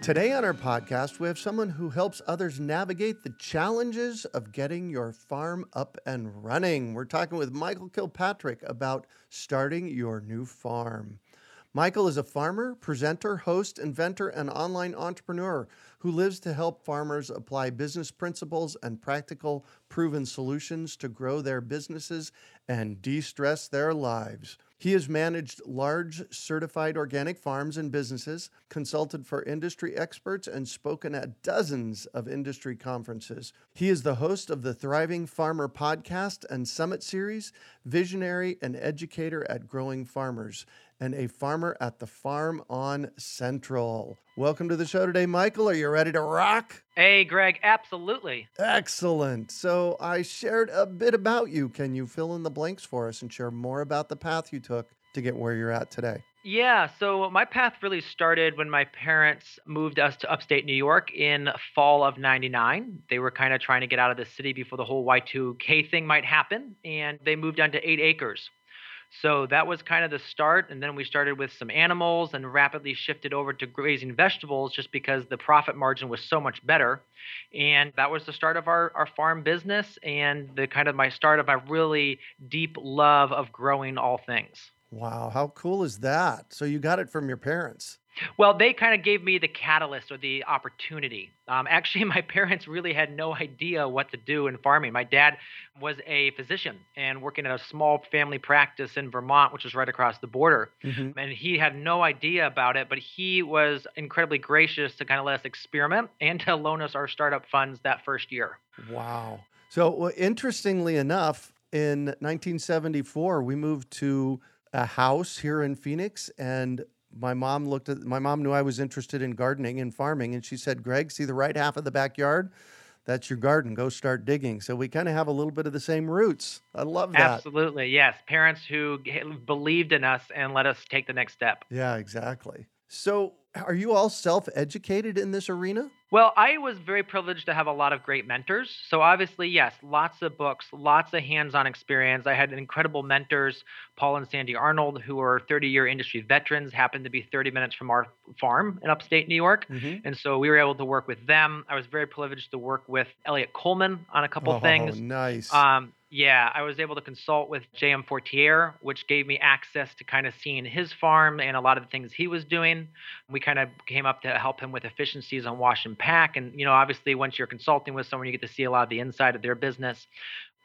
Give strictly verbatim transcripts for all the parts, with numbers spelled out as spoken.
Today on our podcast, we have someone who helps others navigate the challenges of getting your farm up and running. We're talking with Michael Kilpatrick about starting your new farm. Michael is a farmer, presenter, host, inventor, and online entrepreneur who lives to help farmers apply business principles and practical, proven solutions to grow their businesses and de-stress their lives. He has managed large certified organic farms and businesses, consulted for industry experts, and spoken at dozens of industry conferences. He is the host of the Thriving Farmer Podcast and Summit Series, visionary and educator at Growing Farmers, and a farmer at the Farm on Central. Welcome to the show today, Michael. Are you ready to rock? Hey, Greg, absolutely. Excellent. So I shared a bit about you. Can you fill in the blanks for us and share more about the path you took to get where you're at today? Yeah, so my path really started when my parents moved us to upstate New York in fall of ninety-nine. They were kind of trying to get out of the city before the whole Y two K thing might happen, and they moved down to eight acres. So that was kind of the start, and then we started with some animals and rapidly shifted over to grazing vegetables just because the profit margin was so much better. And that was the start of our, our farm business and the kind of my start of my really deep love of growing all things. Wow, how cool is that? So you got it from your parents. Well, they kind of gave me the catalyst or the opportunity. Um, actually, my parents really had no idea what to do in farming. My dad was a physician and working at a small family practice in Vermont, which was right across the border. Mm-hmm. And he had no idea about it, but he was incredibly gracious to kind of let us experiment and to loan us our startup funds that first year. Wow. So well, interestingly enough, in nineteen seventy-four, we moved to a house here in Phoenix, and My mom looked at my mom knew I was interested in gardening and farming, and she said, "Greg, see the right half of the backyard? That's your garden. Go start digging." So we kind of have a little bit of the same roots. I love that. Absolutely, yes. Parents who believed in us and let us take the next step. Yeah, exactly. So are you all self-educated in this arena? Well, I was very privileged to have a lot of great mentors. So obviously, yes, lots of books, lots of hands-on experience. I had incredible mentors, Paul and Sandy Arnold, who are thirty-year industry veterans, happened to be thirty minutes from our farm in upstate New York. Mm-hmm. And so we were able to work with them. I was very privileged to work with Elliot Coleman on a couple oh, things. Oh, nice. Um, Yeah, I was able to consult with J M Fortier, which gave me access to kind of seeing his farm and a lot of the things he was doing. We kind of came up to help him with efficiencies on wash and pack. And, you know, obviously, once you're consulting with someone, you get to see a lot of the inside of their business.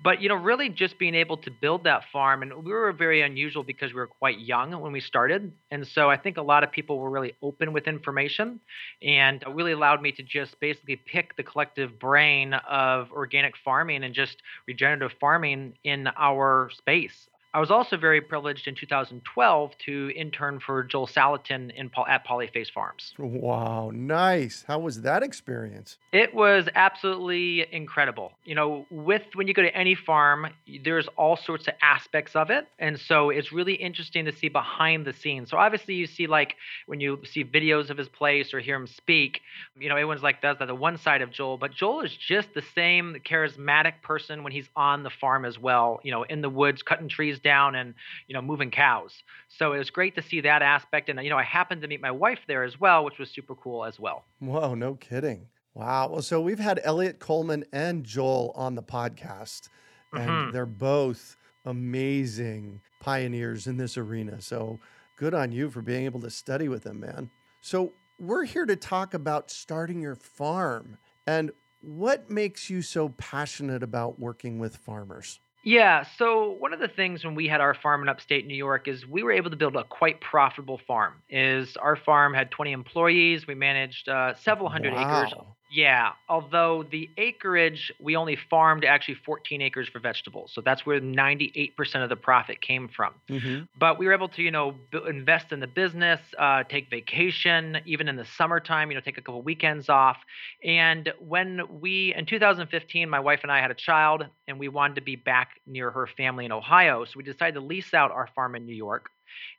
But, you know, really just being able to build that farm. And we were very unusual because we were quite young when we started. And so I think a lot of people were really open with information, and it really allowed me to just basically pick the collective brain of organic farming and just regenerative farming in our space. I was also very privileged in two thousand twelve to intern for Joel Salatin in at Polyface Farms. Wow, nice. How was that experience? It was absolutely incredible. You know, with when you go to any farm, there's all sorts of aspects of it. And so it's really interesting to see behind the scenes. So obviously you see like when you see videos of his place or hear him speak, you know, everyone's like that's the one side of Joel, but Joel is just the same charismatic person when he's on the farm as well, you know, in the woods, cutting trees down and, you know, moving cows. So it was great to see that aspect. And, you know, I happened to meet my wife there as well, which was super cool as well. Whoa, no kidding. Wow. Well, so we've had Elliot Coleman and Joel on the podcast, and mm-hmm. they're both amazing pioneers in this arena. So good on you for being able to study with them, man. So We're here to talk about starting your farm and what makes you so passionate about working with farmers. Yeah. So one of the things when we had our farm in upstate New York is we were able to build a quite profitable farm. Is our farm had twenty employees. We managed uh, several hundred wow. acres. Yeah. Although the acreage, we only farmed actually fourteen acres for vegetables. So that's where ninety-eight percent of the profit came from. Mm-hmm. But we were able to, you know, b- invest in the business, uh, take vacation, even in the summertime, you know, take a couple weekends off. And when we, in two thousand fifteen, my wife and I had a child and we wanted to be back near her family in Ohio. So we decided to lease out our farm in New York.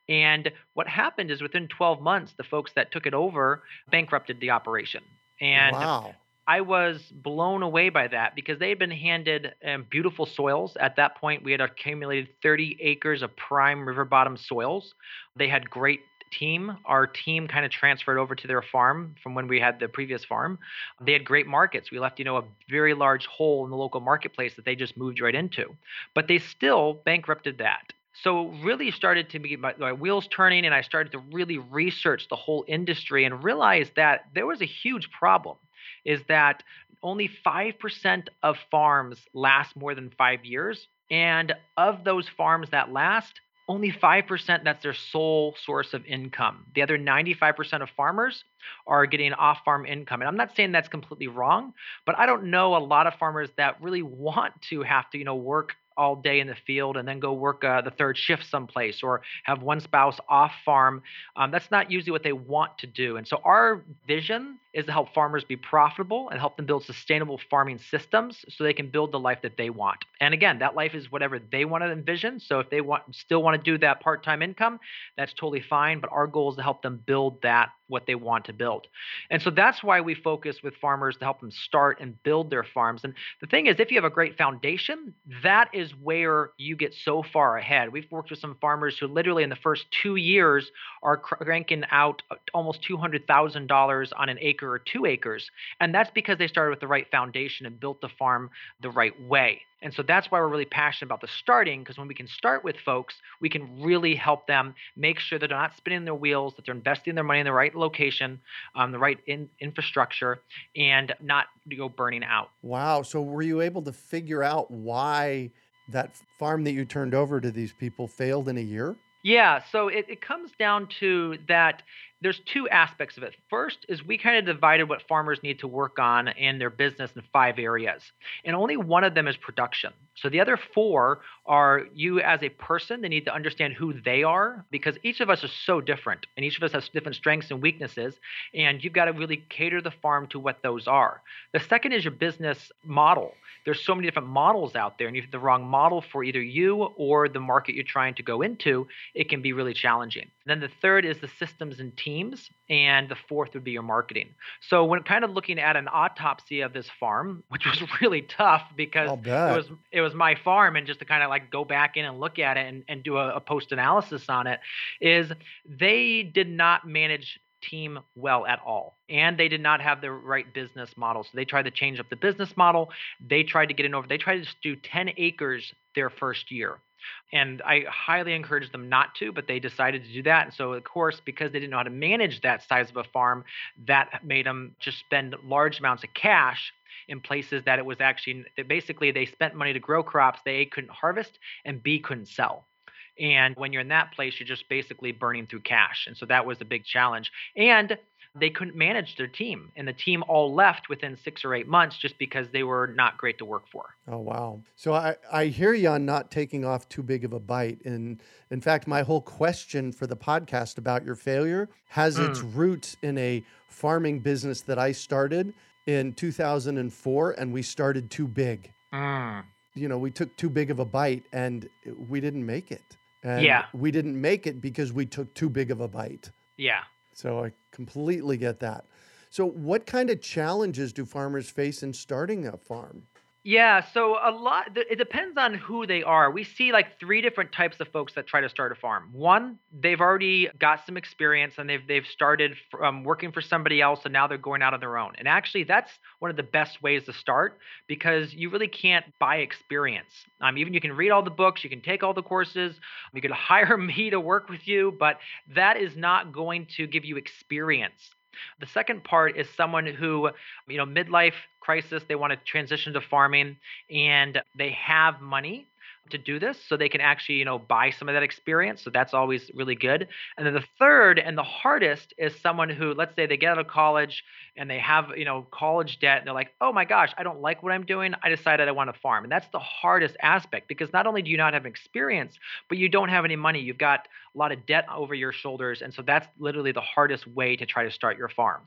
And what happened is within twelve months, the folks that took it over bankrupted the operation. And wow. I was blown away by that because they had been handed um, beautiful soils. At that point, we had accumulated thirty acres of prime river bottom soils. They had great team. Our team kind of transferred over to their farm from when we had the previous farm. They had great markets. We left, you know, a very large hole in the local marketplace that they just moved right into. But they still bankrupted that. So really started to get my, my wheels turning, and I started to really research the whole industry and realized that there was a huge problem, is that only five percent of farms last more than five years. And of those farms that last, only five percent, that's their sole source of income. The other ninety-five percent of farmers are getting off-farm income. And I'm not saying that's completely wrong, but I don't know a lot of farmers that really want to have to, you know, work all day in the field and then go work uh, the third shift someplace or have one spouse off farm. Um, that's not usually what they want to do. And so our vision is to help farmers be profitable and help them build sustainable farming systems so they can build the life that they want. And again, that life is whatever they want to envision. So if they want, still want to do that part-time income, that's totally fine. But our goal is to help them build that, what they want to build. And so that's why we focus with farmers to help them start and build their farms. And the thing is, if you have a great foundation, that is where you get so far ahead. We've worked with some farmers who literally in the first two years are cranking out almost two hundred thousand dollars on an acre or two acres. And that's because they started with the right foundation and built the farm the right way. And so that's why we're really passionate about the starting, because when we can start with folks, we can really help them make sure that they're not spinning their wheels, that they're investing their money in the right location, um, the right in- infrastructure, and not go you know, burning out. Wow. So were you able to figure out why that farm that you turned over to these people failed in a year? Yeah. So it, it comes down to that. There's two aspects of it. First is we kind of divided what farmers need to work on in their business in five areas, and only one of them is production. So the other four are you as a person. They need to understand who they are, because each of us is so different and each of us has different strengths and weaknesses, and you've got to really cater the farm to what those are. The second is your business model. There's so many different models out there, and if you have the wrong model for either you or the market you're trying to go into, it can be really challenging. Then the third is the systems and teams. Teams, and the fourth would be your marketing. So when kind of looking at an autopsy of this farm, which was really tough because it was it was my farm, and just to kind of like go back in and look at it and, and do a, a post analysis on it, is they did not manage team well at all. And they did not have the right business model. So they tried to change up the business model. They tried to get in over. They tried to just do ten acres their first year. And I highly encouraged them not to, but they decided to do that. And so, of course, because they didn't know how to manage that size of a farm, that made them just spend large amounts of cash in places that it was actually – basically they spent money to grow crops they A, couldn't harvest, and B, couldn't sell. And when you're in that place, you're just basically burning through cash. And so that was a big challenge. And they couldn't manage their team. And the team all left within six or eight months just because they were not great to work for. Oh, wow. So I, I hear you on not taking off too big of a bite. And in fact, my whole question for the podcast about your failure has mm. its roots in a farming business that I started in two thousand four, and we started too big. Mm. You know, we took too big of a bite and we didn't make it. And yeah. we didn't make it because we took too big of a bite. Yeah. So I completely get that. So what kind of challenges do farmers face in starting a farm? Yeah, so a lot, it depends on who they are. We see like three different types of folks that try to start a farm. One, they've already got some experience and they've they've started from working for somebody else, and now they're going out on their own. And actually, that's one of the best ways to start, because you really can't buy experience. Um, even you can read all the books, you can take all the courses, you could hire me to work with you, but that is not going to give you experience. The second part is someone who, you know, midlife crisis, they want to transition to farming and they have money to do this, so they can actually, you know, buy some of that experience. So that's always really good. And then the third and the hardest is someone who, let's say they get out of college and they have, you know, college debt and they're like, oh my gosh, I don't like what I'm doing. I decided I want to farm. And that's the hardest aspect, because not only do you not have experience, but you don't have any money. You've got a lot of debt over your shoulders. And so that's literally the hardest way to try to start your farm.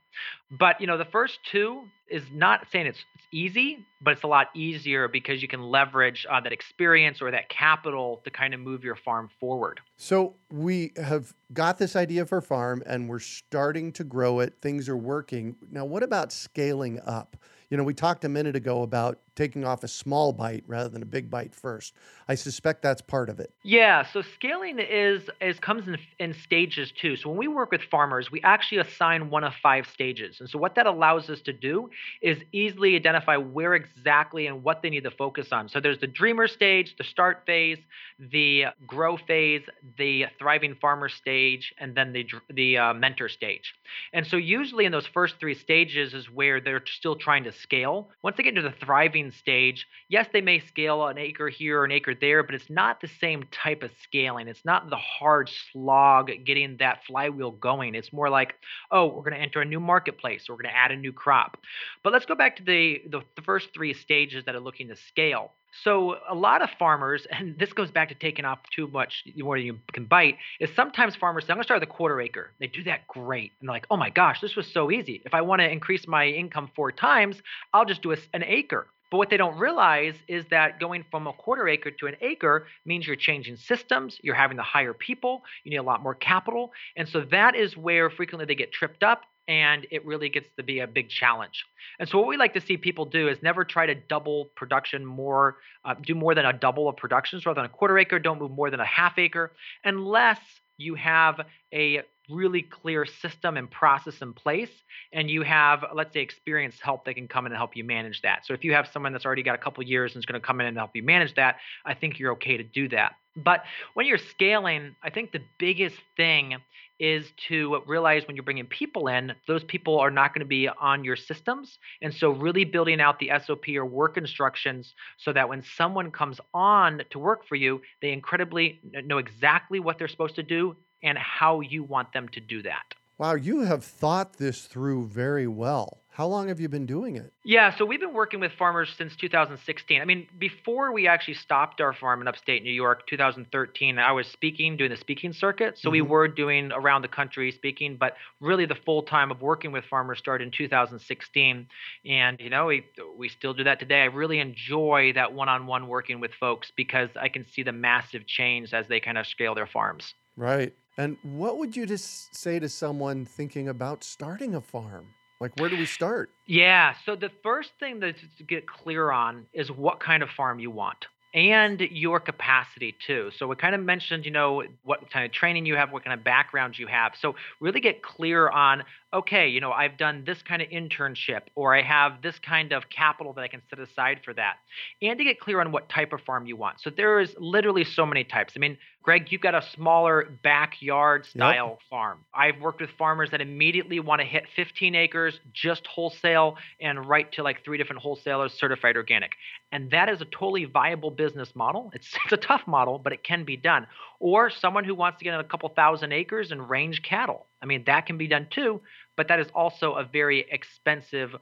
But, you know, the first two is not saying it's, it's easy, but it's a lot easier because you can leverage uh, that experience or that capital to kind of move your farm forward. So we have got this idea for farm and we're starting to grow it. Things are working. Now, what about scaling up? You know, we talked a minute ago about taking off a small bite rather than a big bite first. I suspect that's part of it. Yeah. So scaling is, is comes in, in stages too. So when we work with farmers, we actually assign one of five stages. And so what that allows us to do is easily identify where exactly and what they need to focus on. So there's the dreamer stage, the start phase, the grow phase, the thriving farmer stage, and then the, the uh, mentor stage. And so usually in those first three stages is where they're still trying to scale. Once they get into the thriving stage, yes, they may scale an acre here or an acre there, but it's not the same type of scaling. It's not the hard slog getting that flywheel going. It's more like, oh, we're going to enter a new marketplace, or we're going to add a new crop. But let's go back to the, the, the first three stages that are looking to scale. So a lot of farmers, and this goes back to taking off too much more than you can bite, is sometimes farmers say, I'm going to start with a quarter acre. They do that great. And they're like, oh my gosh, this was so easy. If I want to increase my income four times, I'll just do a, an acre. But what they don't realize is that going from a quarter acre to an acre means you're changing systems, you're having to hire people, you need a lot more capital. And so that is where frequently they get tripped up, and it really gets to be a big challenge. And so what we like to see people do is never try to double production more, uh, do more than a double of productions rather than a quarter acre, don't move more than a half acre, unless you have a really clear system and process in place, and you have, let's say, experienced help that can come in and help you manage that. So if you have someone that's already got a couple of years and is going to come in and help you manage that, I think you're okay to do that. But when you're scaling, I think the biggest thing is to realize when you're bringing people in, those people are not going to be on your systems. And so really building out the S O P or work instructions so that when someone comes on to work for you, they incredibly know exactly what they're supposed to do and how you want them to do that. Wow, you have thought this through very well. How long have you been doing it? Yeah, so we've been working with farmers since two thousand sixteen. I mean, before we actually stopped our farm in upstate New York, two thousand thirteen, I was speaking, doing the speaking circuit. So mm-hmm. we were doing around the country speaking, but really the full time of working with farmers started in two thousand sixteen. And, you know, we, we still do that today. I really enjoy that one-on-one working with folks because I can see the massive change as they kind of scale their farms. Right. And what would you just say to someone thinking about starting a farm? Like, where do we start? Yeah. So the first thing to get clear on is what kind of farm you want and your capacity too. So we kind of mentioned, you know, what kind of training you have, what kind of background you have. So really get clear on, okay, you know, I've done this kind of internship, or I have this kind of capital that I can set aside for that. And to get clear on what type of farm you want. So there is literally so many types. I mean, Greg, you've got a smaller backyard style yep. farm. I've worked with farmers that immediately want to hit fifteen acres, just wholesale, and right to like three different wholesalers, certified organic. And that is a totally viable business model. It's, it's a tough model, but it can be done. Or someone who wants to get in a couple thousand acres and range cattle. I mean, that can be done too, but that is also a very expensive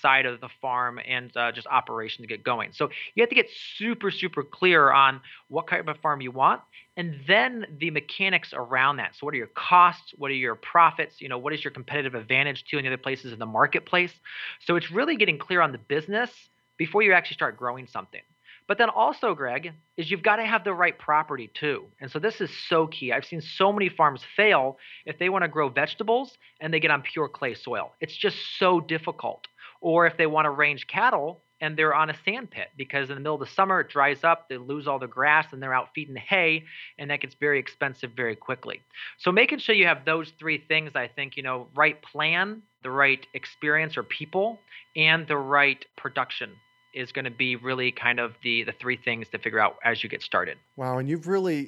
side of the farm and uh, just operation to get going. So you have to get super, super clear on what kind of farm you want, and then the mechanics around that. So what are your costs? What are your profits? You know, what is your competitive advantage to any other places in the marketplace? So it's really getting clear on the business before you actually start growing something. But then also, Greg, is you've got to have the right property too. And so this is so key. I've seen so many farms fail if they want to grow vegetables and they get on pure clay soil. It's just so difficult. Or if they want to range cattle and they're on a sand pit because in the middle of the summer it dries up, they lose all the grass and they're out feeding hay, and that gets very expensive very quickly. So making sure you have those three things, I think, you know, right plan, the right experience or people, and the right production is going to be really kind of the, the three things to figure out as you get started. Wow. And you've really,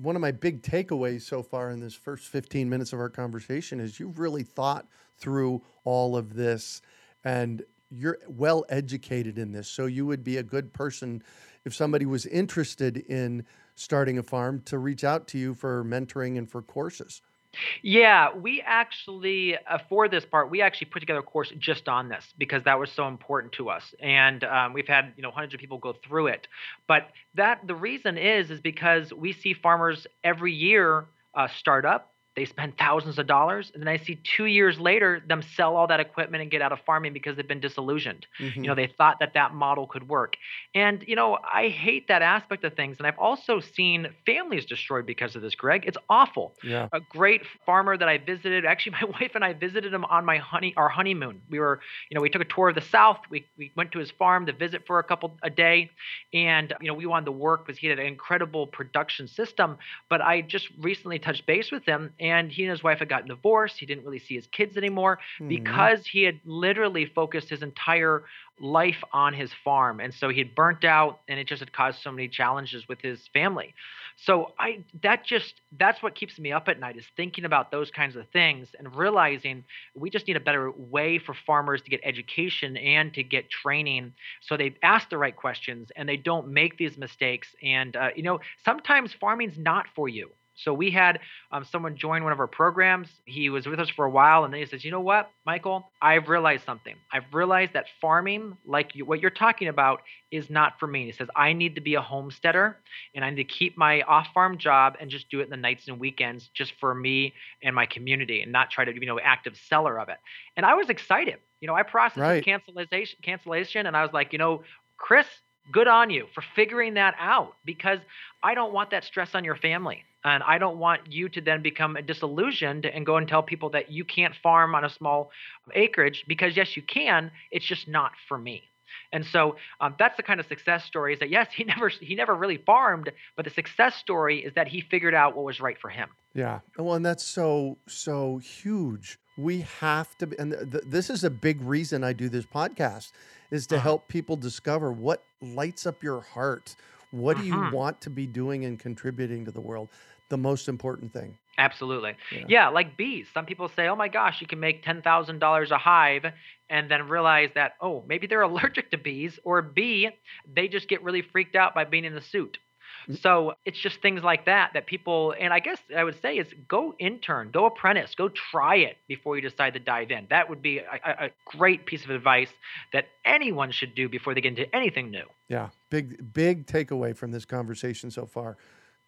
one of my big takeaways so far in this first fifteen minutes of our conversation is you've really thought through all of this and you're well educated in this. So you would be a good person if somebody was interested in starting a farm to reach out to you for mentoring and for courses. Yeah, we actually, uh, for this part, we actually put together a course just on this because that was so important to us. And um, we've had, you know, hundreds of people go through it. But that the reason is, is because we see farmers every year uh, start up. They spend thousands of dollars, and then I see two years later them sell all that equipment and get out of farming because they've been disillusioned. Mm-hmm. You know, they thought that that model could work. And, you know, I hate that aspect of things. And I've also seen families destroyed because of this, Greg. It's awful. Yeah. A great farmer that I visited, actually my wife and I visited him on my honey, our honeymoon. We were, you know, we took a tour of the South. We we went to his farm to visit for a couple a day. And, you know, we wanted to work because he had an incredible production system. But I just recently touched base with him. And he and his wife had gotten divorced. He didn't really see his kids anymore because mm. he had literally focused his entire life on his farm. And so he had burnt out, and it just had caused so many challenges with his family. So I that just that's what keeps me up at night, is thinking about those kinds of things and realizing we just need a better way for farmers to get education and to get training so they ask the right questions and they don't make these mistakes. And, uh, you know, sometimes farming's not for you. So we had um, someone join one of our programs. He was with us for a while, and then he says, you know what, Michael, I've realized something. I've realized that farming, like you, what you're talking about, is not for me. He says, I need to be a homesteader, and I need to keep my off-farm job and just do it in the nights and weekends just for me and my community and not try to be, you know, active seller of it. And I was excited. You know, I processed right. cancellation, cancellation, and I was like, you know, Chris, good on you for figuring that out, because I don't want that stress on your family. And I don't want you to then become disillusioned and go and tell people that you can't farm on a small acreage, because yes, you can. It's just not for me. And so um, that's the kind of success story, is that yes, he never he never really farmed, but the success story is that he figured out what was right for him. Yeah. Well, and that's so, so huge. We have to, and th- this is a big reason I do this podcast, is to uh-huh. help people discover what lights up your heart. What uh-huh. do you want to be doing and contributing to the world? The most important thing. Absolutely. Yeah. yeah, like bees. Some people say, oh my gosh, you can make ten thousand dollars a hive, and then realize that, oh, maybe they're allergic to bees, or B, they just get really freaked out by being in a suit. So it's just things like that that people, and I guess I would say is go intern, go apprentice, go try it before you decide to dive in. That would be a, a great piece of advice that anyone should do before they get into anything new. Yeah, big, big takeaway from this conversation so far.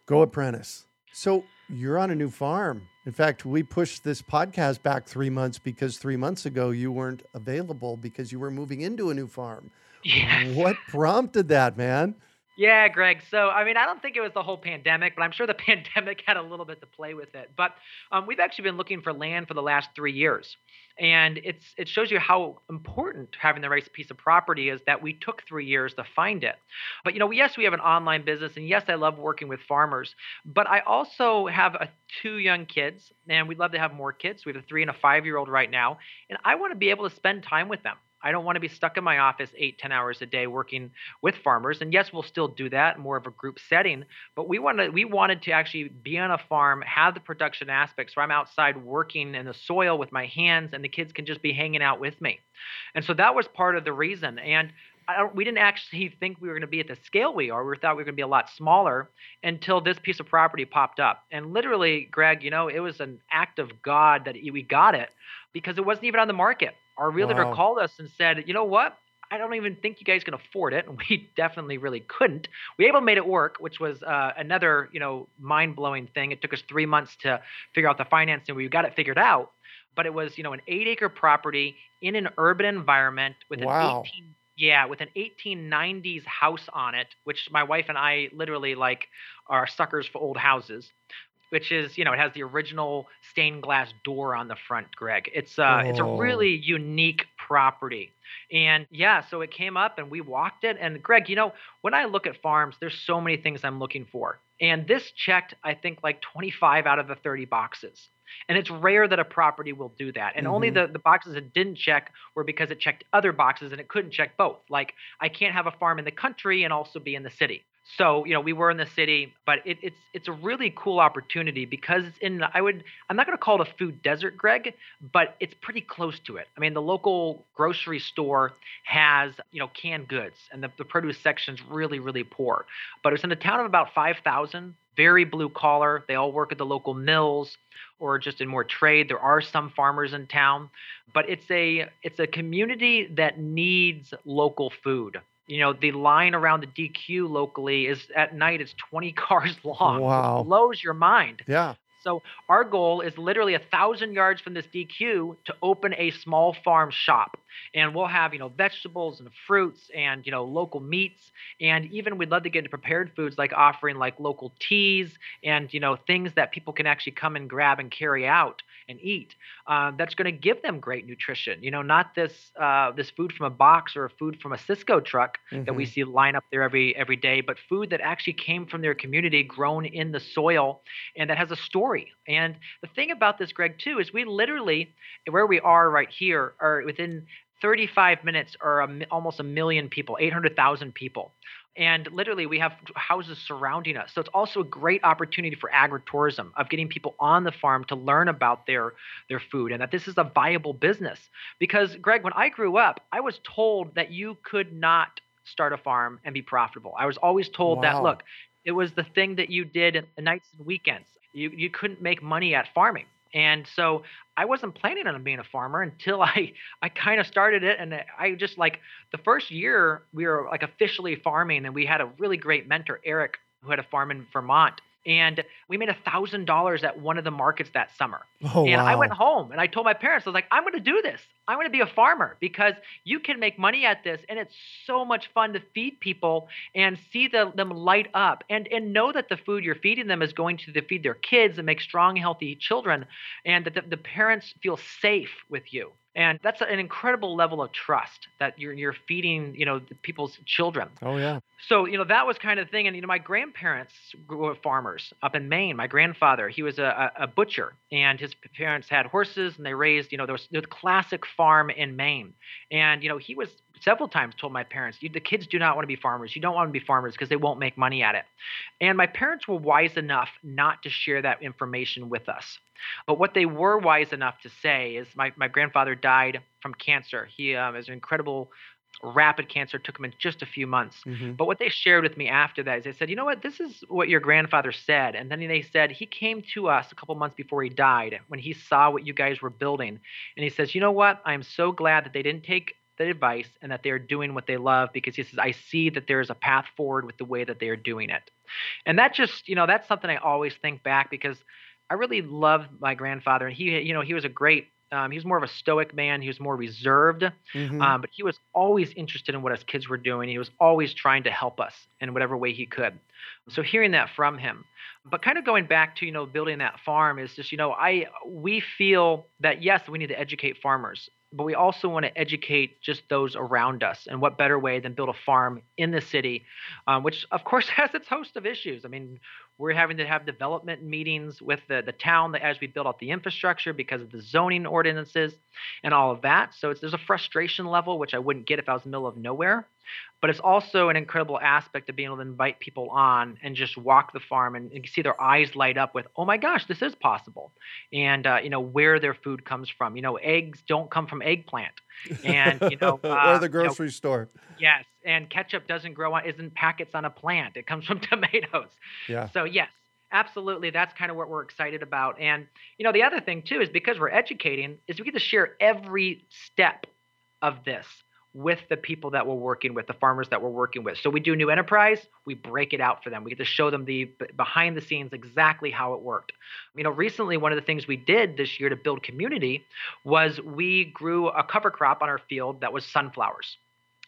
Go apprentice. So you're on a new farm. In fact, we pushed this podcast back three months because three months ago you weren't available because you were moving into a new farm. Yes. What prompted that, man? Yeah, Greg. So, I mean, I don't think it was the whole pandemic, but I'm sure the pandemic had a little bit to play with it. But um, we've actually been looking for land for the last three years. And it's it shows you how important having the right piece of property is, that we took three years to find it. But, you know, yes, we have an online business. And yes, I love working with farmers. But I also have a, two young kids, and we'd love to have more kids. We have a three and a five-year-old right now. And I want to be able to spend time with them. I don't want to be stuck in my office eight, ten hours a day working with farmers. And yes, we'll still do that, more of a group setting. But we wanted, we wanted to actually be on a farm, have the production aspect, so I'm outside working in the soil with my hands, and the kids can just be hanging out with me. And so that was part of the reason. And I don't, we didn't actually think we were going to be at the scale we are. We thought we were going to be a lot smaller until this piece of property popped up. And literally, Greg, you know, it was an act of God that we got it, because it wasn't even on the market. Our realtor wow. called us and said, you know what? I don't even think you guys can afford it. And we definitely really couldn't. We able to made it work, which was uh, another, you know, mind-blowing thing. It took us three months to figure out the financing. We got it figured out. But it was, you know, an eight-acre property in an urban environment with wow. an eighteen Yeah, with an eighteen nineties house on it, which my wife and I literally like are suckers for old houses. Which is, you know, it has the original stained glass door on the front, Greg. It's uh, oh. it's a really unique property. And yeah, so it came up and we walked it. And Greg, you know, when I look at farms, there's so many things I'm looking for. And this checked, I think, like twenty-five out of the thirty boxes. And it's rare that a property will do that. And mm-hmm. only the, the boxes it didn't check were because it checked other boxes and it couldn't check both. Like, I can't have a farm in the country and also be in the city. So, you know, we were in the city, but it, it's it's a really cool opportunity because it's in, I would, I'm not going to call it a food desert, Greg, but it's pretty close to it. I mean, the local grocery store has, you know, canned goods, and the, the produce section's really, really poor. But it's in a town of about five thousand, very blue collar. They all work at the local mills or just in more trade. There are some farmers in town, but it's a it's a community that needs local food. You know, the line around the D Q locally is at night, it's twenty cars long. Wow. It blows your mind. Yeah. So our goal is literally a thousand yards from this D Q to open a small farm shop. And we'll have, you know, vegetables and fruits and, you know, local meats. And even we'd love to get into prepared foods, like offering like local teas and, you know, things that people can actually come and grab and carry out and eat. Uh, that's going to give them great nutrition, you know, not this uh, this food from a box or food from a Cisco truck mm-hmm. that we see line up there every every day, but food that actually came from their community, grown in the soil, and that has a story. And the thing about this, Greg, too, is we literally, where we are right here, are within thirty-five minutes are a, almost a million people, eight hundred thousand people. And literally we have houses surrounding us. So it's also a great opportunity for agritourism, of getting people on the farm to learn about their, their food and that this is a viable business. Because, Greg, when I grew up, I was told that you could not start a farm and be profitable. I was always told wow. that, look, it was the thing that you did at the nights and weekends. You you couldn't make money at farming. And so I wasn't planning on being a farmer until I, I kind of started it. And I just like the first year we were like officially farming, and we had a really great mentor, Eric, who had a farm in Vermont. And we made a thousand dollars at one of the markets that summer. Oh, and wow. I went home and I told my parents, I was like, I'm going to do this. I'm going to be a farmer because you can make money at this. And it's so much fun to feed people and see the, them light up and, and know that the food you're feeding them is going to feed their kids and make strong, healthy children, and that the, the parents feel safe with you. And that's an incredible level of trust that you're you're feeding, you know, people's children. Oh, yeah. So, you know, that was kind of the thing. And, you know, my grandparents were farmers up in Maine. My grandfather, he was a, a butcher, and his parents had horses, and they raised, you know, there was the classic farm in Maine. And, you know, he was several times told my parents, the kids do not want to be farmers. You don't want to be farmers because they won't make money at it. And my parents were wise enough not to share that information with us. But what they were wise enough to say is my, my grandfather died from cancer. He um, was an incredible rapid cancer, took him in just a few months. Mm-hmm. But what they shared with me after that is they said, you know what, this is what your grandfather said. And then they said, he came to us a couple months before he died when he saw what you guys were building. And he says, you know what, I'm so glad that they didn't take the advice and that they're doing what they love, because he says, I see that there is a path forward with the way that they are doing it. And that just, you know, that's something I always think back, because I really loved my grandfather, and he, you know, he was a great, um, he was more of a stoic man. He was more reserved, mm-hmm. um, but he was always interested in what his kids were doing. He was always trying to help us in whatever way he could. So hearing that from him, but kind of going back to, you know, building that farm is just, you know, I, we feel that yes, we need to educate farmers, but we also want to educate just those around us. And what better way than build a farm in the city, um, which of course has its host of issues. I mean, we're having to have development meetings with the, the town that as we build out the infrastructure because of the zoning ordinances and all of that. So it's, there's a frustration level, which I wouldn't get if I was in the middle of nowhere. But it's also an incredible aspect of being able to invite people on and just walk the farm and, and see their eyes light up with, oh my gosh, this is possible. And, uh, you know, where their food comes from. You know, eggs don't come from eggplant. And, you know, uh, or the grocery you know, store. Yes. And ketchup doesn't grow on, isn't packets on a plant. It comes from tomatoes. Yeah. So, yes. Absolutely. That's kind of what we're excited about. And, you know, the other thing, too, is because we're educating is we get to share every step of this with the people that we're working with, the farmers that we're working with. So we do new enterprise, we break it out for them. We get to show them the behind the scenes, exactly how it worked. You know, recently, one of the things we did this year to build community was we grew a cover crop on our field that was sunflowers.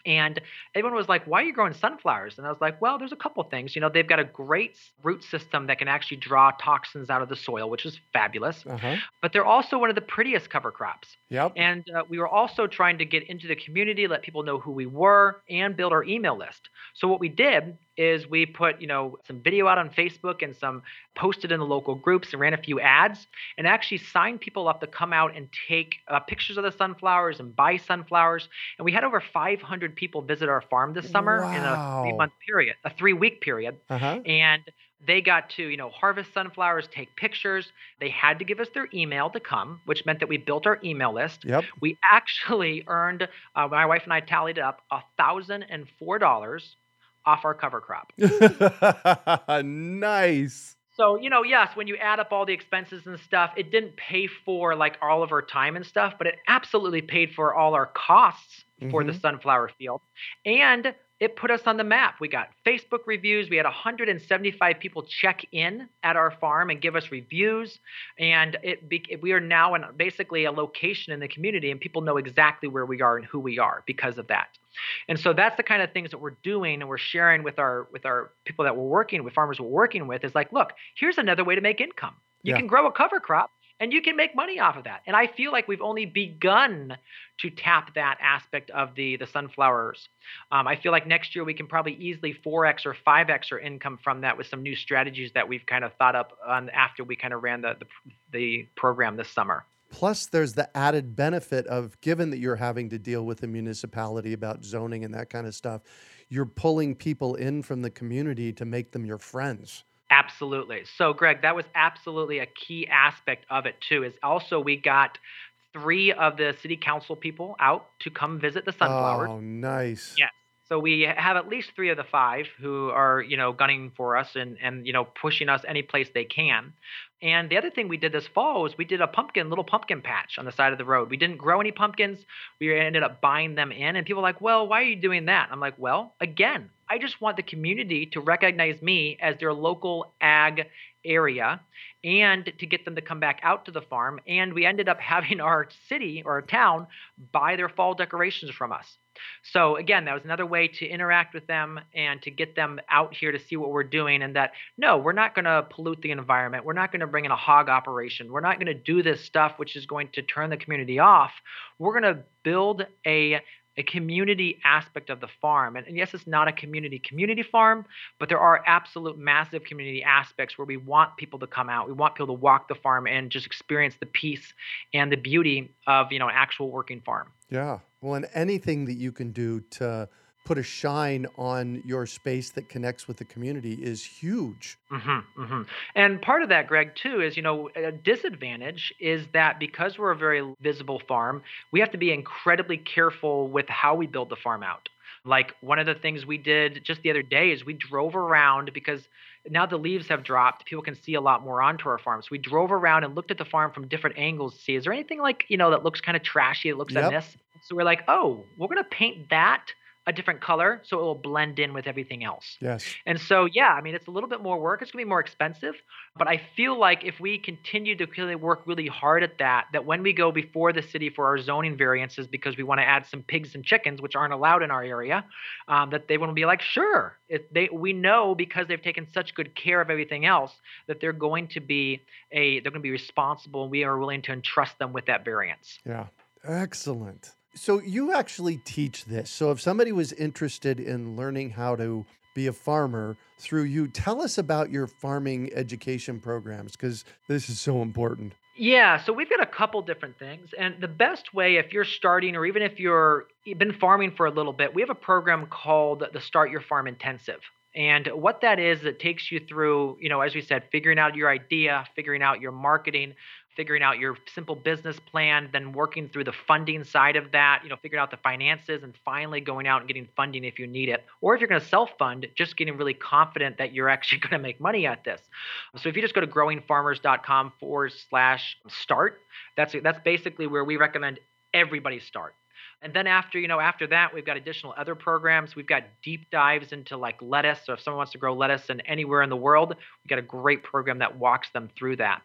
And everyone was like, why are you growing sunflowers? And I was like, well, there's a couple of things. You know, they've got a great root system that can actually draw toxins out of the soil, which is fabulous. Uh-huh. But they're also one of the prettiest cover crops. Yep. And uh, we were also trying to get into the community, let people know who we were, and build our email list. So what we did is we put, you know, some video out on Facebook and some posted in the local groups and ran a few ads and actually signed people up to come out and take uh, pictures of the sunflowers and buy sunflowers. And we had over five hundred people visit our farm this summer wow. in a three-month period, a three-week period. Uh-huh. And they got to, you know, harvest sunflowers, take pictures. They had to give us their email to come, which meant that we built our email list. Yep. We actually earned, uh, my wife and I tallied up one thousand four dollars off our cover crop. Nice. So, you know, yes, when you add up all the expenses and stuff, it didn't pay for like all of our time and stuff, but it absolutely paid for all our costs mm-hmm. for the sunflower field. And it put us on the map. We got Facebook reviews. We had one hundred seventy-five people check in at our farm and give us reviews. And it be, we are now in basically a location in the community, and people know exactly where we are and who we are because of that. And so that's the kind of things that we're doing and we're sharing with our with our people that we're working with, farmers we're working with, is like, look, here's another way to make income. You yeah. can grow a cover crop. And you can make money off of that. And I feel like we've only begun to tap that aspect of the the sunflowers. Um, I feel like next year we can probably easily four X or five X our income from that with some new strategies that we've kind of thought up on after we kind of ran the, the, the program this summer. Plus, there's the added benefit of, given that you're having to deal with the municipality about zoning and that kind of stuff, you're pulling people in from the community to make them your friends. Absolutely. So, Greg, that was absolutely a key aspect of it, too, is also we got three of the city council people out to come visit the sunflowers. Oh, nice. Yeah. So we have at least three of the five who are, you know, gunning for us and, and, you know, pushing us any place they can. And the other thing we did this fall was we did a pumpkin, little pumpkin patch on the side of the road. We didn't grow any pumpkins. We ended up buying them in. And people were like, well, why are you doing that? I'm like, well, again, I just want the community to recognize me as their local ag area and to get them to come back out to the farm. And we ended up having our city or our town buy their fall decorations from us. So again, that was another way to interact with them and to get them out here to see what we're doing, and that, no, we're not going to pollute the environment. We're not going to bring in a hog operation. We're not going to do this stuff, which is going to turn the community off. We're going to build a a community aspect of the farm. And, and yes, it's not a community community farm, but there are absolute massive community aspects where we want people to come out. We want people to walk the farm and just experience the peace and the beauty of, you know, an actual working farm. Yeah. Well, and anything that you can do to put a shine on your space that connects with the community is huge. Mm-hmm, mm-hmm. And part of that, Greg, too, is, you know, a disadvantage is that because we're a very visible farm, we have to be incredibly careful with how we build the farm out. Like one of the things we did just the other day is we drove around, because now the leaves have dropped, people can see a lot more onto our farm. So we drove around and looked at the farm from different angles to see, is there anything like, you know, that looks kind of trashy, it looks yep. like this? So we're like, oh, we're going to paint that a different color so it will blend in with everything else. Yes. And so, yeah, I mean, it's a little bit more work. It's going to be more expensive. But I feel like if we continue to really work really hard at that, that when we go before the city for our zoning variances, because we want to add some pigs and chickens, which aren't allowed in our area, um, that they want to be like, sure. It, they, we know, because they've taken such good care of everything else, that they're going to be a, they're going to be responsible. And we are willing to entrust them with that variance. Yeah. Excellent. So you actually teach this. So if somebody was interested in learning how to be a farmer through you, tell us about your farming education programs, because this is so important. Yeah. So we've got a couple different things. And the best way, if you're starting, or even if you're, you've been farming for a little bit, we have a program called the Start Your Farm Intensive. And what that is, it takes you through, you know, as we said, figuring out your idea, figuring out your marketing, figuring out your simple business plan, then working through the funding side of that, you know, figuring out the finances, and finally going out and getting funding if you need it. Or if you're going to self-fund, just getting really confident that you're actually going to make money at this. So if you just go to growing farmers dot com forward slash start, that's that's basically where we recommend everybody start. And then after, you know, after that, we've got additional other programs. We've got deep dives into like lettuce. So if someone wants to grow lettuce in anywhere in the world, we've got a great program that walks them through that.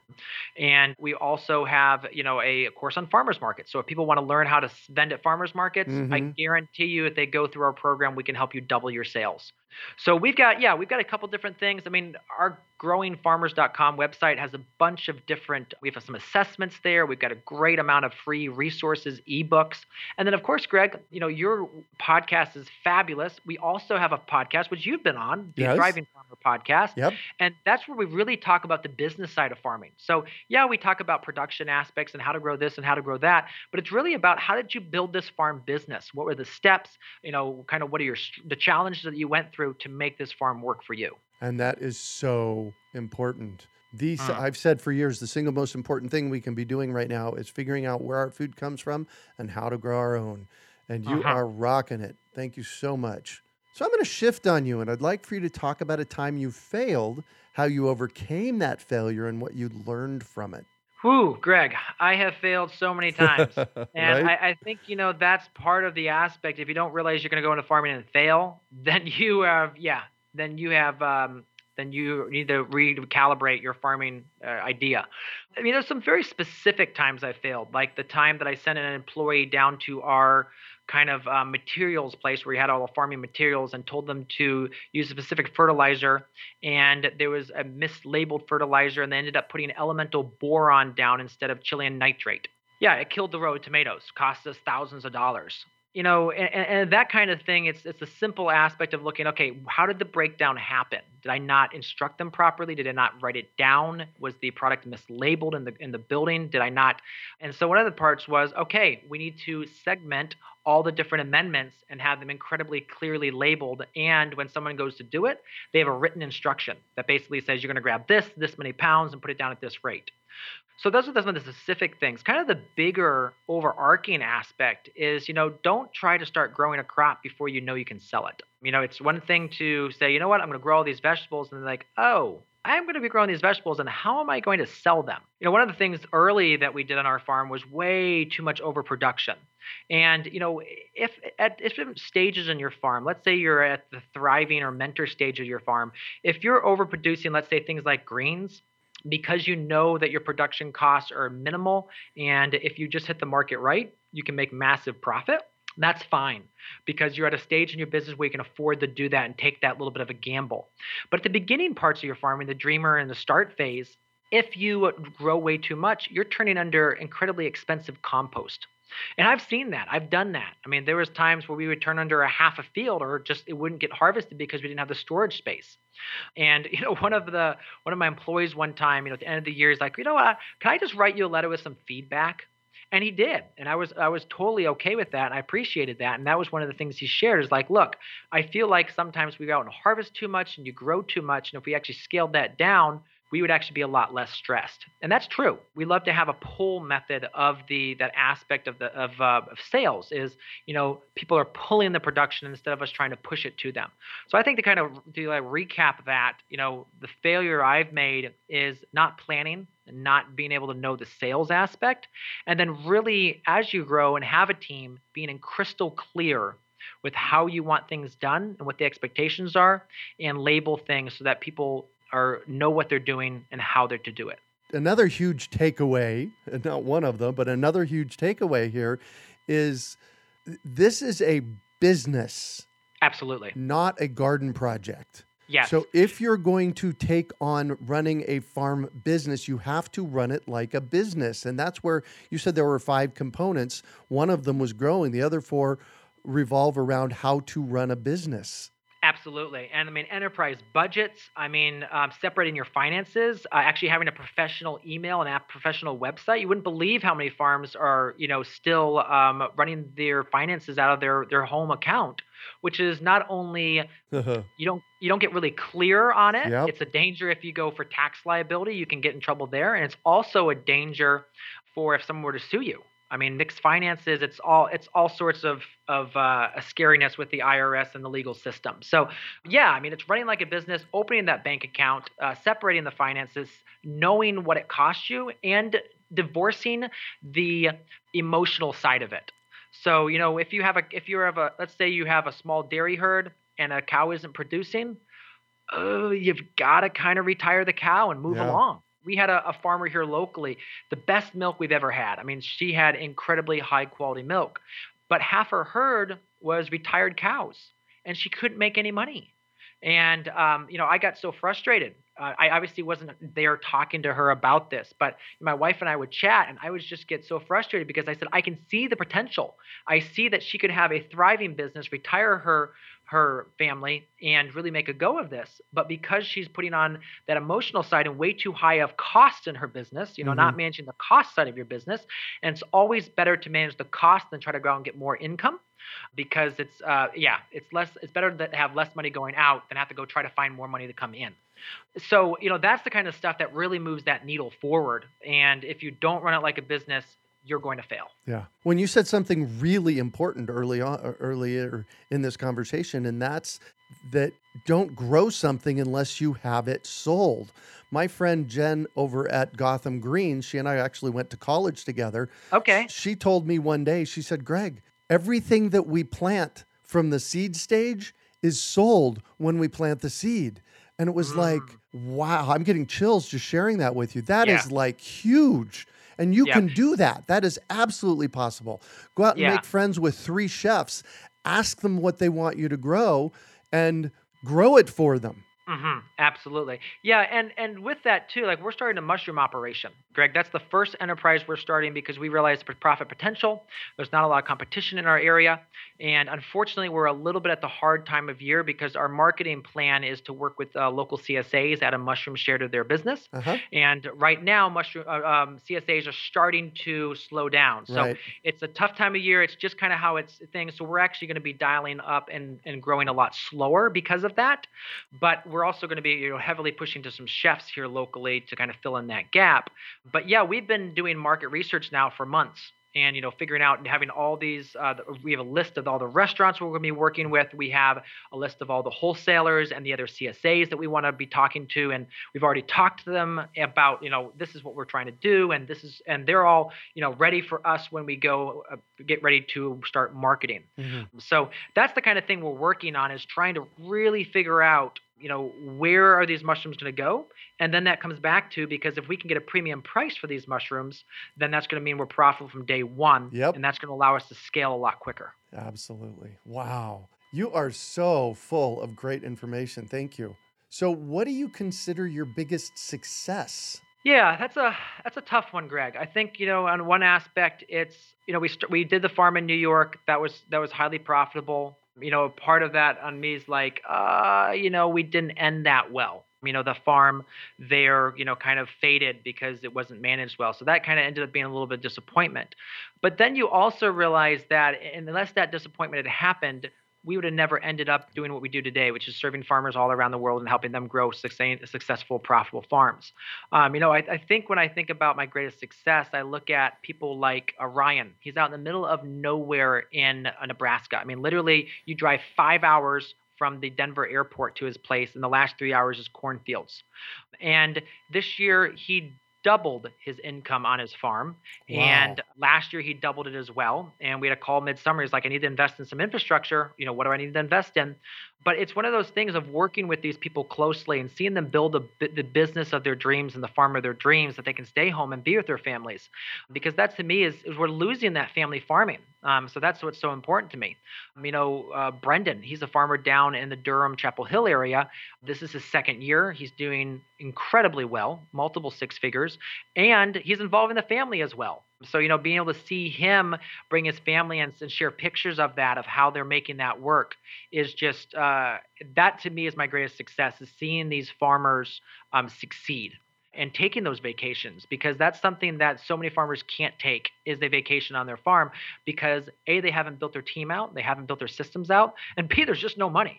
And we also have, you know, a course on farmers markets. So if people want to learn how to vend at farmers markets, mm-hmm. I guarantee you, if they go through our program, we can help you double your sales. So we've got, yeah, we've got a couple different things. I mean, our growing farmers dot com website has a bunch of different, we have some assessments there. We've got a great amount of free resources, eBooks. And then of course, Greg, you know, your podcast is fabulous. We also have a podcast, which you've been on, the yes. Thriving Farmer Podcast. Yep. And that's where we really talk about the business side of farming. So yeah, we talk about production aspects and how to grow this and how to grow that, but it's really about how did you build this farm business? What were the steps, you know, kind of what are your, the challenges that you went through to make this farm work for you. And that is so important. These, uh-huh. I've said for years, the single most important thing we can be doing right now is figuring out where our food comes from and how to grow our own. And you uh-huh. are rocking it. Thank you so much. So I'm going to shift on you, and I'd like for you to talk about a time you failed, how you overcame that failure, and what you learned from it. Whew, Greg, I have failed so many times. And right? I, I think, you know, that's part of the aspect. If you don't realize you're going to go into farming and fail, then you have, yeah. then you have, um, then you need to recalibrate your farming uh, idea. I mean, there's some very specific times I failed, like the time that I sent an employee down to our kind of uh, materials place where we had all the farming materials and told them to use a specific fertilizer. And there was a mislabeled fertilizer, and they ended up putting elemental boron down instead of Chilean nitrate. Yeah, it killed the row of tomatoes, cost us thousands of dollars. You know, and, and that kind of thing, it's it's a simple aspect of looking, okay, how did the breakdown happen? Did I not instruct them properly? Did I not write it down? Was the product mislabeled in the in the building? Did I not? And so one of the parts was, okay, we need to segment all the different amendments and have them incredibly clearly labeled. And when someone goes to do it, they have a written instruction that basically says you're going to grab this, this many pounds and put it down at this rate. So those are some of the specific things. Kind of the bigger overarching aspect is, you know, don't try to start growing a crop before you know you can sell it. You know, it's one thing to say, you know what, I'm going to grow all these vegetables, and they're like, oh, I'm going to be growing these vegetables, and how am I going to sell them? You know, one of the things early that we did on our farm was way too much overproduction. And, you know, if at different stages in your farm, let's say you're at the thriving or mentor stage of your farm, if you're overproducing, let's say things like greens, because you know that your production costs are minimal, and if you just hit the market right, you can make massive profit, that's fine, because you're at a stage in your business where you can afford to do that and take that little bit of a gamble. But at the beginning parts of your farming, the dreamer and the start phase, if you grow way too much, you're turning under incredibly expensive compost. And I've seen that. I've done that. I mean, there was times where we would turn under a half a field, or just it wouldn't get harvested because we didn't have the storage space. And, you know, one of the one of my employees one time, you know, at the end of the year, he's like, you know what, can I just write you a letter with some feedback? And he did. And I was I was totally okay with that. And I appreciated that. And that was one of the things he shared is like, look, I feel like sometimes we go out and harvest too much and you grow too much. And if we actually scaled that down, we would actually be a lot less stressed. And that's true. We love to have a pull method of the that aspect of the of, uh, of sales is, you know, people are pulling the production instead of us trying to push it to them. So I think to kind of to like recap that, you know, the failure I've made is not planning and not being able to know the sales aspect. And then really, as you grow and have a team, being in crystal clear with how you want things done and what the expectations are, and label things so that people or know what they're doing and how they're to do it. Another huge takeaway, and not one of them, but another huge takeaway here is this is a business. Absolutely. Not a garden project. Yes. So if you're going to take on running a farm business, you have to run it like a business. And that's where you said there were five components. One of them was growing. The other four revolve around how to run a business. Absolutely. And I mean, enterprise budgets, I mean, um, separating your finances, uh, actually having a professional email and a professional website. You wouldn't believe how many farms are, you know, still um, running their finances out of their, their home account, which is not only uh-huh. you don't you don't get really clear on it. Yep. It's a danger if you go for tax liability. You can get in trouble there. And it's also a danger for if someone were to sue you. I mean, mixed finances, it's all it's all sorts of, of uh, scariness with the I R S and the legal system. So, yeah, I mean, it's running like a business, opening that bank account, uh, separating the finances, knowing what it costs you, and divorcing the emotional side of it. So, you know, if you have a if you have a let's say you have a small dairy herd and a cow isn't producing, uh, you've got to kind of retire the cow and move yeah. along. We had a, a farmer here locally, the best milk we've ever had. I mean, she had incredibly high quality milk, but half her herd was retired cows and she couldn't make any money. And, um, you know, I got so frustrated. Uh, I obviously wasn't there talking to her about this, but my wife and I would chat, and I would just get so frustrated because I said, I can see the potential. I see that she could have a thriving business, retire her her family, and really make a go of this. But because she's putting on that emotional side and way too high of costs in her business, you know, mm-hmm. not managing the cost side of your business. And it's always better to manage the cost than try to go out and get more income. Because it's, uh, yeah, it's less, it's better to have less money going out than have to go try to find more money to come in. So, you know, that's the kind of stuff that really moves that needle forward. And if you don't run it like a business, you're going to fail. Yeah. When you said something really important early on, earlier in this conversation, and that's that don't grow something unless you have it sold. My friend Jen over at Gotham Greens, she and I actually went to college together. Okay. She told me one day, she said, Greg, everything that we plant from the seed stage is sold when we plant the seed. And it was mm. like, wow, I'm getting chills just sharing that with you. That yeah. is like huge. And you yeah. can do that. That is absolutely possible. Go out and yeah. make friends with three chefs. Ask them what they want you to grow and grow it for them. Mm-hmm. Absolutely. Yeah. And, and with that too, like we're starting a mushroom operation, Greg. That's the first enterprise we're starting because we realize the profit potential. There's not a lot of competition in our area. And unfortunately, we're a little bit at the hard time of year because our marketing plan is to work with uh, local C S As, add a mushroom share to their business. Uh-huh. And right now, mushroom uh, um, C S As are starting to slow down. So right. it's a tough time of year. It's just kind of how it's things. So we're actually going to be dialing up and, and growing a lot slower because of that. But we're We're also going to be, you know, heavily pushing to some chefs here locally to kind of fill in that gap. But yeah, we've been doing market research now for months and, you know, figuring out and having all these, uh, we have a list of all the restaurants we're going to be working with. We have a list of all the wholesalers and the other C S As that we want to be talking to. And we've already talked to them about, you know, this is what we're trying to do. And this is, and they're all, you know, ready for us when we go uh, get ready to start marketing. Mm-hmm. So that's the kind of thing we're working on is trying to really figure out, you know, where are these mushrooms going to go? And then that comes back to, because if we can get a premium price for these mushrooms, then that's going to mean we're profitable from day one. Yep. And that's going to allow us to scale a lot quicker. Absolutely. Wow. You are so full of great information. Thank you. So what do you consider your biggest success? Yeah, that's a that's a tough one, Greg. I think, you know, on one aspect, it's, you know, we st- we did the farm in New York. That was that was highly profitable. You know, part of that on me is like, uh, you know, we didn't end that well. You know, the farm there, you know, kind of faded because it wasn't managed well. So that kind of ended up being a little bit of disappointment. But then you also realize that unless that disappointment had happened, we would have never ended up doing what we do today, which is serving farmers all around the world and helping them grow sustain, successful, profitable farms. Um, you know, I, I think when I think about my greatest success, I look at people like Orion. He's out in the middle of nowhere in uh, Nebraska. I mean, literally, you drive five hours from the Denver airport to his place, and the last three hours is cornfields. And this year, he doubled his income on his farm. Wow. And last year he doubled it as well. And we had a call midsummer. He's like, I need to invest in some infrastructure. You know, what do I need to invest in? But it's one of those things of working with these people closely and seeing them build a, the business of their dreams and the farm of their dreams that they can stay home and be with their families. Because that to me is, is we're losing that family farming. Um, so that's what's so important to me. You know, uh, Brendan, he's a farmer down in the Durham Chapel Hill area. This is his second year. He's doing incredibly well, multiple six figures, and he's involved in the family as well. So, you know, being able to see him bring his family and, and share pictures of that, of how they're making that work is just, uh, that to me is my greatest success, is seeing these farmers um, succeed. And taking those vacations, because that's something that so many farmers can't take is they vacation on their farm because A, they haven't built their team out, they haven't built their systems out, and B, there's just no money.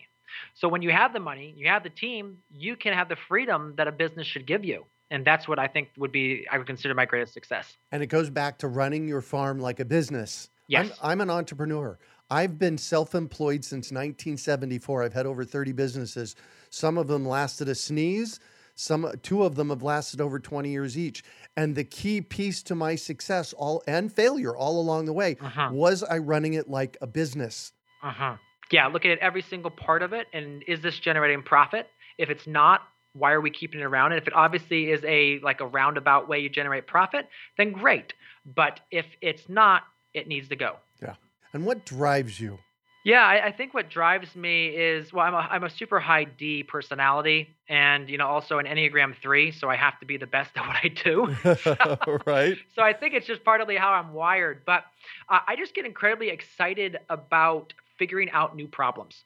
So when you have the money, you have the team, you can have the freedom that a business should give you. And that's what I think would be, I would consider my greatest success. And it goes back to running your farm like a business. Yes. I'm, I'm an entrepreneur. I've been self-employed since nineteen seventy-four. I've had over thirty businesses. Some of them lasted a sneeze. Some, two of them have lasted over twenty years each. And the key piece to my success all and failure all along the way uh-huh. was I running it like a business. Uh-huh. Yeah, looking at every single part of it. And is this generating profit? If it's not, why are we keeping it around? And if it obviously is a like a roundabout way you generate profit, then great. But if it's not, it needs to go. Yeah. And what drives you? Yeah, I, I think what drives me is, well, I'm a, I'm a super high D personality and, you know, also an Enneagram three. So I have to be the best at what I do. So, right. So I think it's just partly how I'm wired. But uh, I just get incredibly excited about figuring out new problems.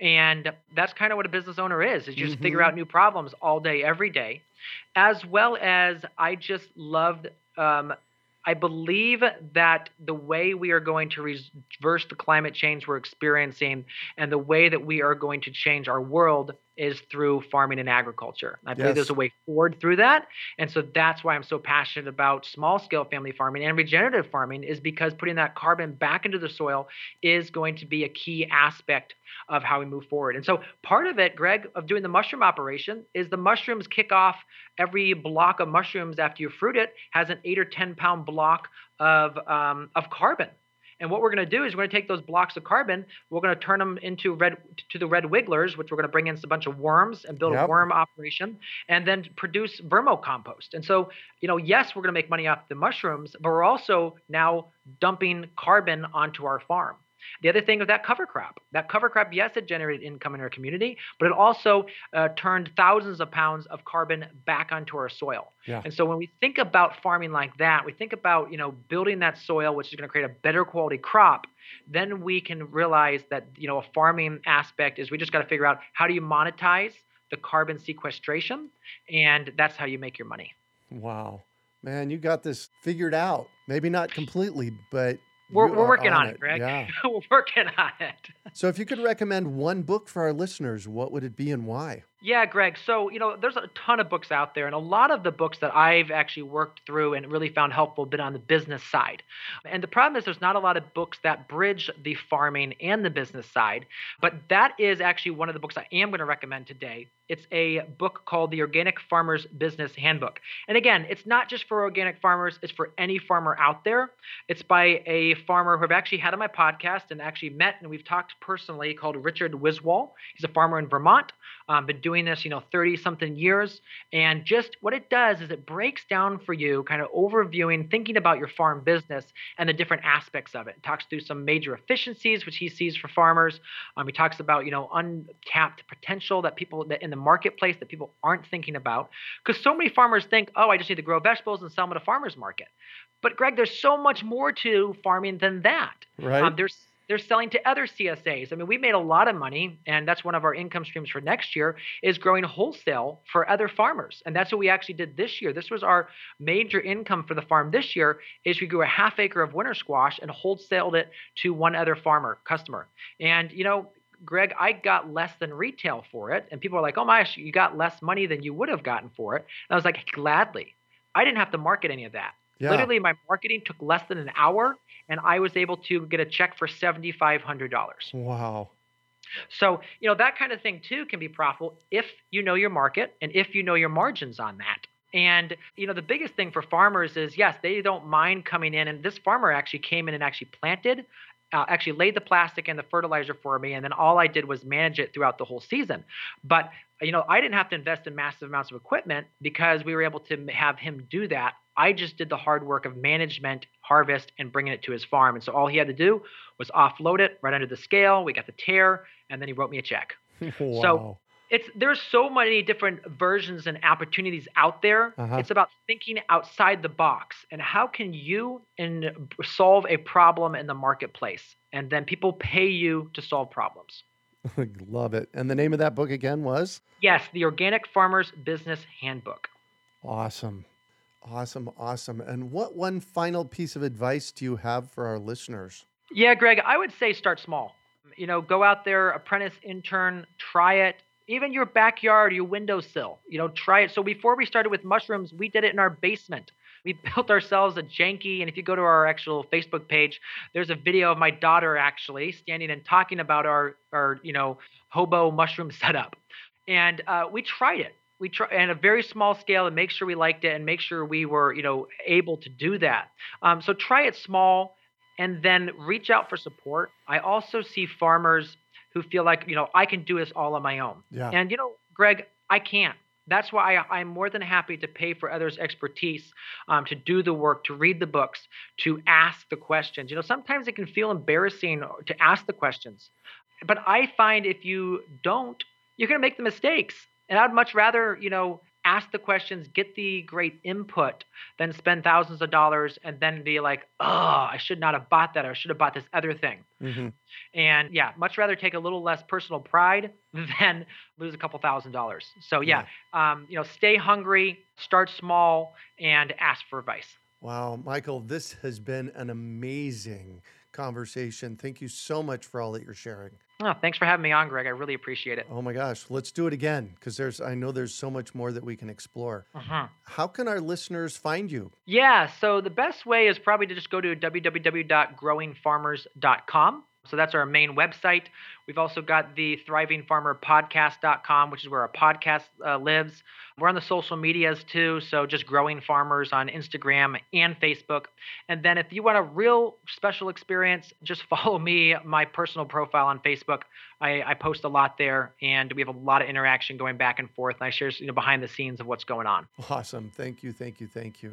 And that's kind of what a business owner is, is just mm-hmm. figure out new problems all day, every day, as well as I just loved um, – I believe that the way we are going to reverse the climate change we're experiencing and the way that we are going to change our world is through farming and agriculture. I believe yes. there's a way forward through that. And so that's why I'm so passionate about small-scale family farming and regenerative farming, is because putting that carbon back into the soil is going to be a key aspect of how we move forward. And so part of it, Greg, of doing the mushroom operation is the mushrooms kick off. Every block of mushrooms after you fruit it has an eight or ten pound block of um, of carbon. And what we're going to do is we're going to take those blocks of carbon, we're going to turn them into red to the red wigglers, which we're going to bring in a bunch of worms and build yep. a worm operation, and then produce vermocompost. And so, you know, yes, we're going to make money off the mushrooms, but we're also now dumping carbon onto our farm. The other thing is that cover crop. That cover crop, yes, it generated income in our community, but it also uh, turned thousands of pounds of carbon back onto our soil. Yeah. And so when we think about farming like that, we think about, you know, building that soil, which is going to create a better quality crop. Then we can realize that, you know, a farming aspect is we just got to figure out how do you monetize the carbon sequestration, and that's how you make your money. Wow. Man, you got this figured out. Maybe not completely, but... We're, we're working on, on it, it, Greg. Yeah. We're working on it. So if you could recommend one book for our listeners, what would it be and why? Yeah, Greg. So, you know, there's a ton of books out there, and a lot of the books that I've actually worked through and really found helpful have been on the business side. And the problem is there's not a lot of books that bridge the farming and the business side, but that is actually one of the books I am going to recommend today. It's a book called The Organic Farmer's Business Handbook. And again, it's not just for organic farmers, it's for any farmer out there. It's by a farmer who I've actually had on my podcast and actually met and we've talked personally, called Richard Wiswall. He's a farmer in Vermont, um, been doing this, you know, thirty something years. And just what it does is it breaks down for you kind of overviewing, thinking about your farm business and the different aspects of it. It talks through some major efficiencies, which he sees for farmers. Um, he talks about, you know, untapped potential that people that in the marketplace that people aren't thinking about, because so many farmers think, oh, I just need to grow vegetables and sell them at a farmer's market. But Greg, there's so much more to farming than that. Right. Um, there's They're selling to other C S As. I mean, we made a lot of money, and that's one of our income streams for next year is growing wholesale for other farmers. And that's what we actually did this year. This was our major income for the farm this year is we grew a half acre of winter squash and wholesaled it to one other farmer, customer. And, you know, Greg, I got less than retail for it. And people are like, oh my gosh, you got less money than you would have gotten for it. And I was like, gladly. I didn't have to market any of that. Yeah. Literally, my marketing took less than an hour, and I was able to get a check for seven thousand five hundred dollars. Wow. So, you know, that kind of thing, too, can be profitable if you know your market and if you know your margins on that. And, you know, the biggest thing for farmers is, yes, they don't mind coming in. And this farmer actually came in and actually planted. Uh, actually laid the plastic and the fertilizer for me. And then all I did was manage it throughout the whole season. But, you know, I didn't have to invest in massive amounts of equipment because we were able to have him do that. I just did the hard work of management, harvest, and bringing it to his farm. And so all he had to do was offload it right under the scale. We got the tear, and then he wrote me a check. Wow. So it's there's so many different versions and opportunities out there. Uh-huh. It's about thinking outside the box and how can you in, solve a problem in the marketplace, and then people pay you to solve problems. Love it. And the name of that book again was? Yes, The Organic Farmer's Business Handbook. Awesome. Awesome, awesome. And what one final piece of advice do you have for our listeners? Yeah, Greg, I would say start small. You know, go out there, apprentice, intern, try it. Even your backyard, your windowsill, you know, try it. So before we started with mushrooms, we did it in our basement. We built ourselves a janky, and if you go to our actual Facebook page, there's a video of my daughter actually standing and talking about our, our you know, hobo mushroom setup. And uh, we tried it. We try on a very small scale and make sure we liked it and make sure we were, you know, able to do that. Um, so try it small and then reach out for support. I also see farmers who feel like, you know, I can do this all on my own. Yeah. And, you know, Greg, I can't. That's why I, I'm more than happy to pay for others' expertise, um, to do the work, to read the books, to ask the questions. You know, sometimes it can feel embarrassing to ask the questions. But I find if you don't, you're going to make the mistakes. And I'd much rather, you know, ask the questions, get the great input, than spend thousands of dollars and then be like, oh, I should not have bought that, or I should have bought this other thing. Mm-hmm. And yeah, much rather take a little less personal pride than lose a couple thousand dollars. So yeah, yeah. Um, you know, stay hungry, start small, and ask for advice. Wow, Michael, this has been an amazing conversation. Thank you so much for all that you're sharing. Oh, thanks for having me on, Greg. I really appreciate it. Oh my gosh. Let's do it again, because there's, I know there's so much more that we can explore. Uh-huh. How can our listeners find you? Yeah. So the best way is probably to just go to w w w dot growing farmers dot com. So that's our main website. We've also got the thriving farmer podcast dot com, which is where our podcast uh, lives. We're on the social medias too. So just Growing Farmers on Instagram and Facebook. And then if you want a real special experience, just follow me, my personal profile on Facebook. I, I post a lot there, and we have a lot of interaction going back and forth. And I share, you know, behind the scenes of what's going on. Awesome. Thank you. Thank you. Thank you.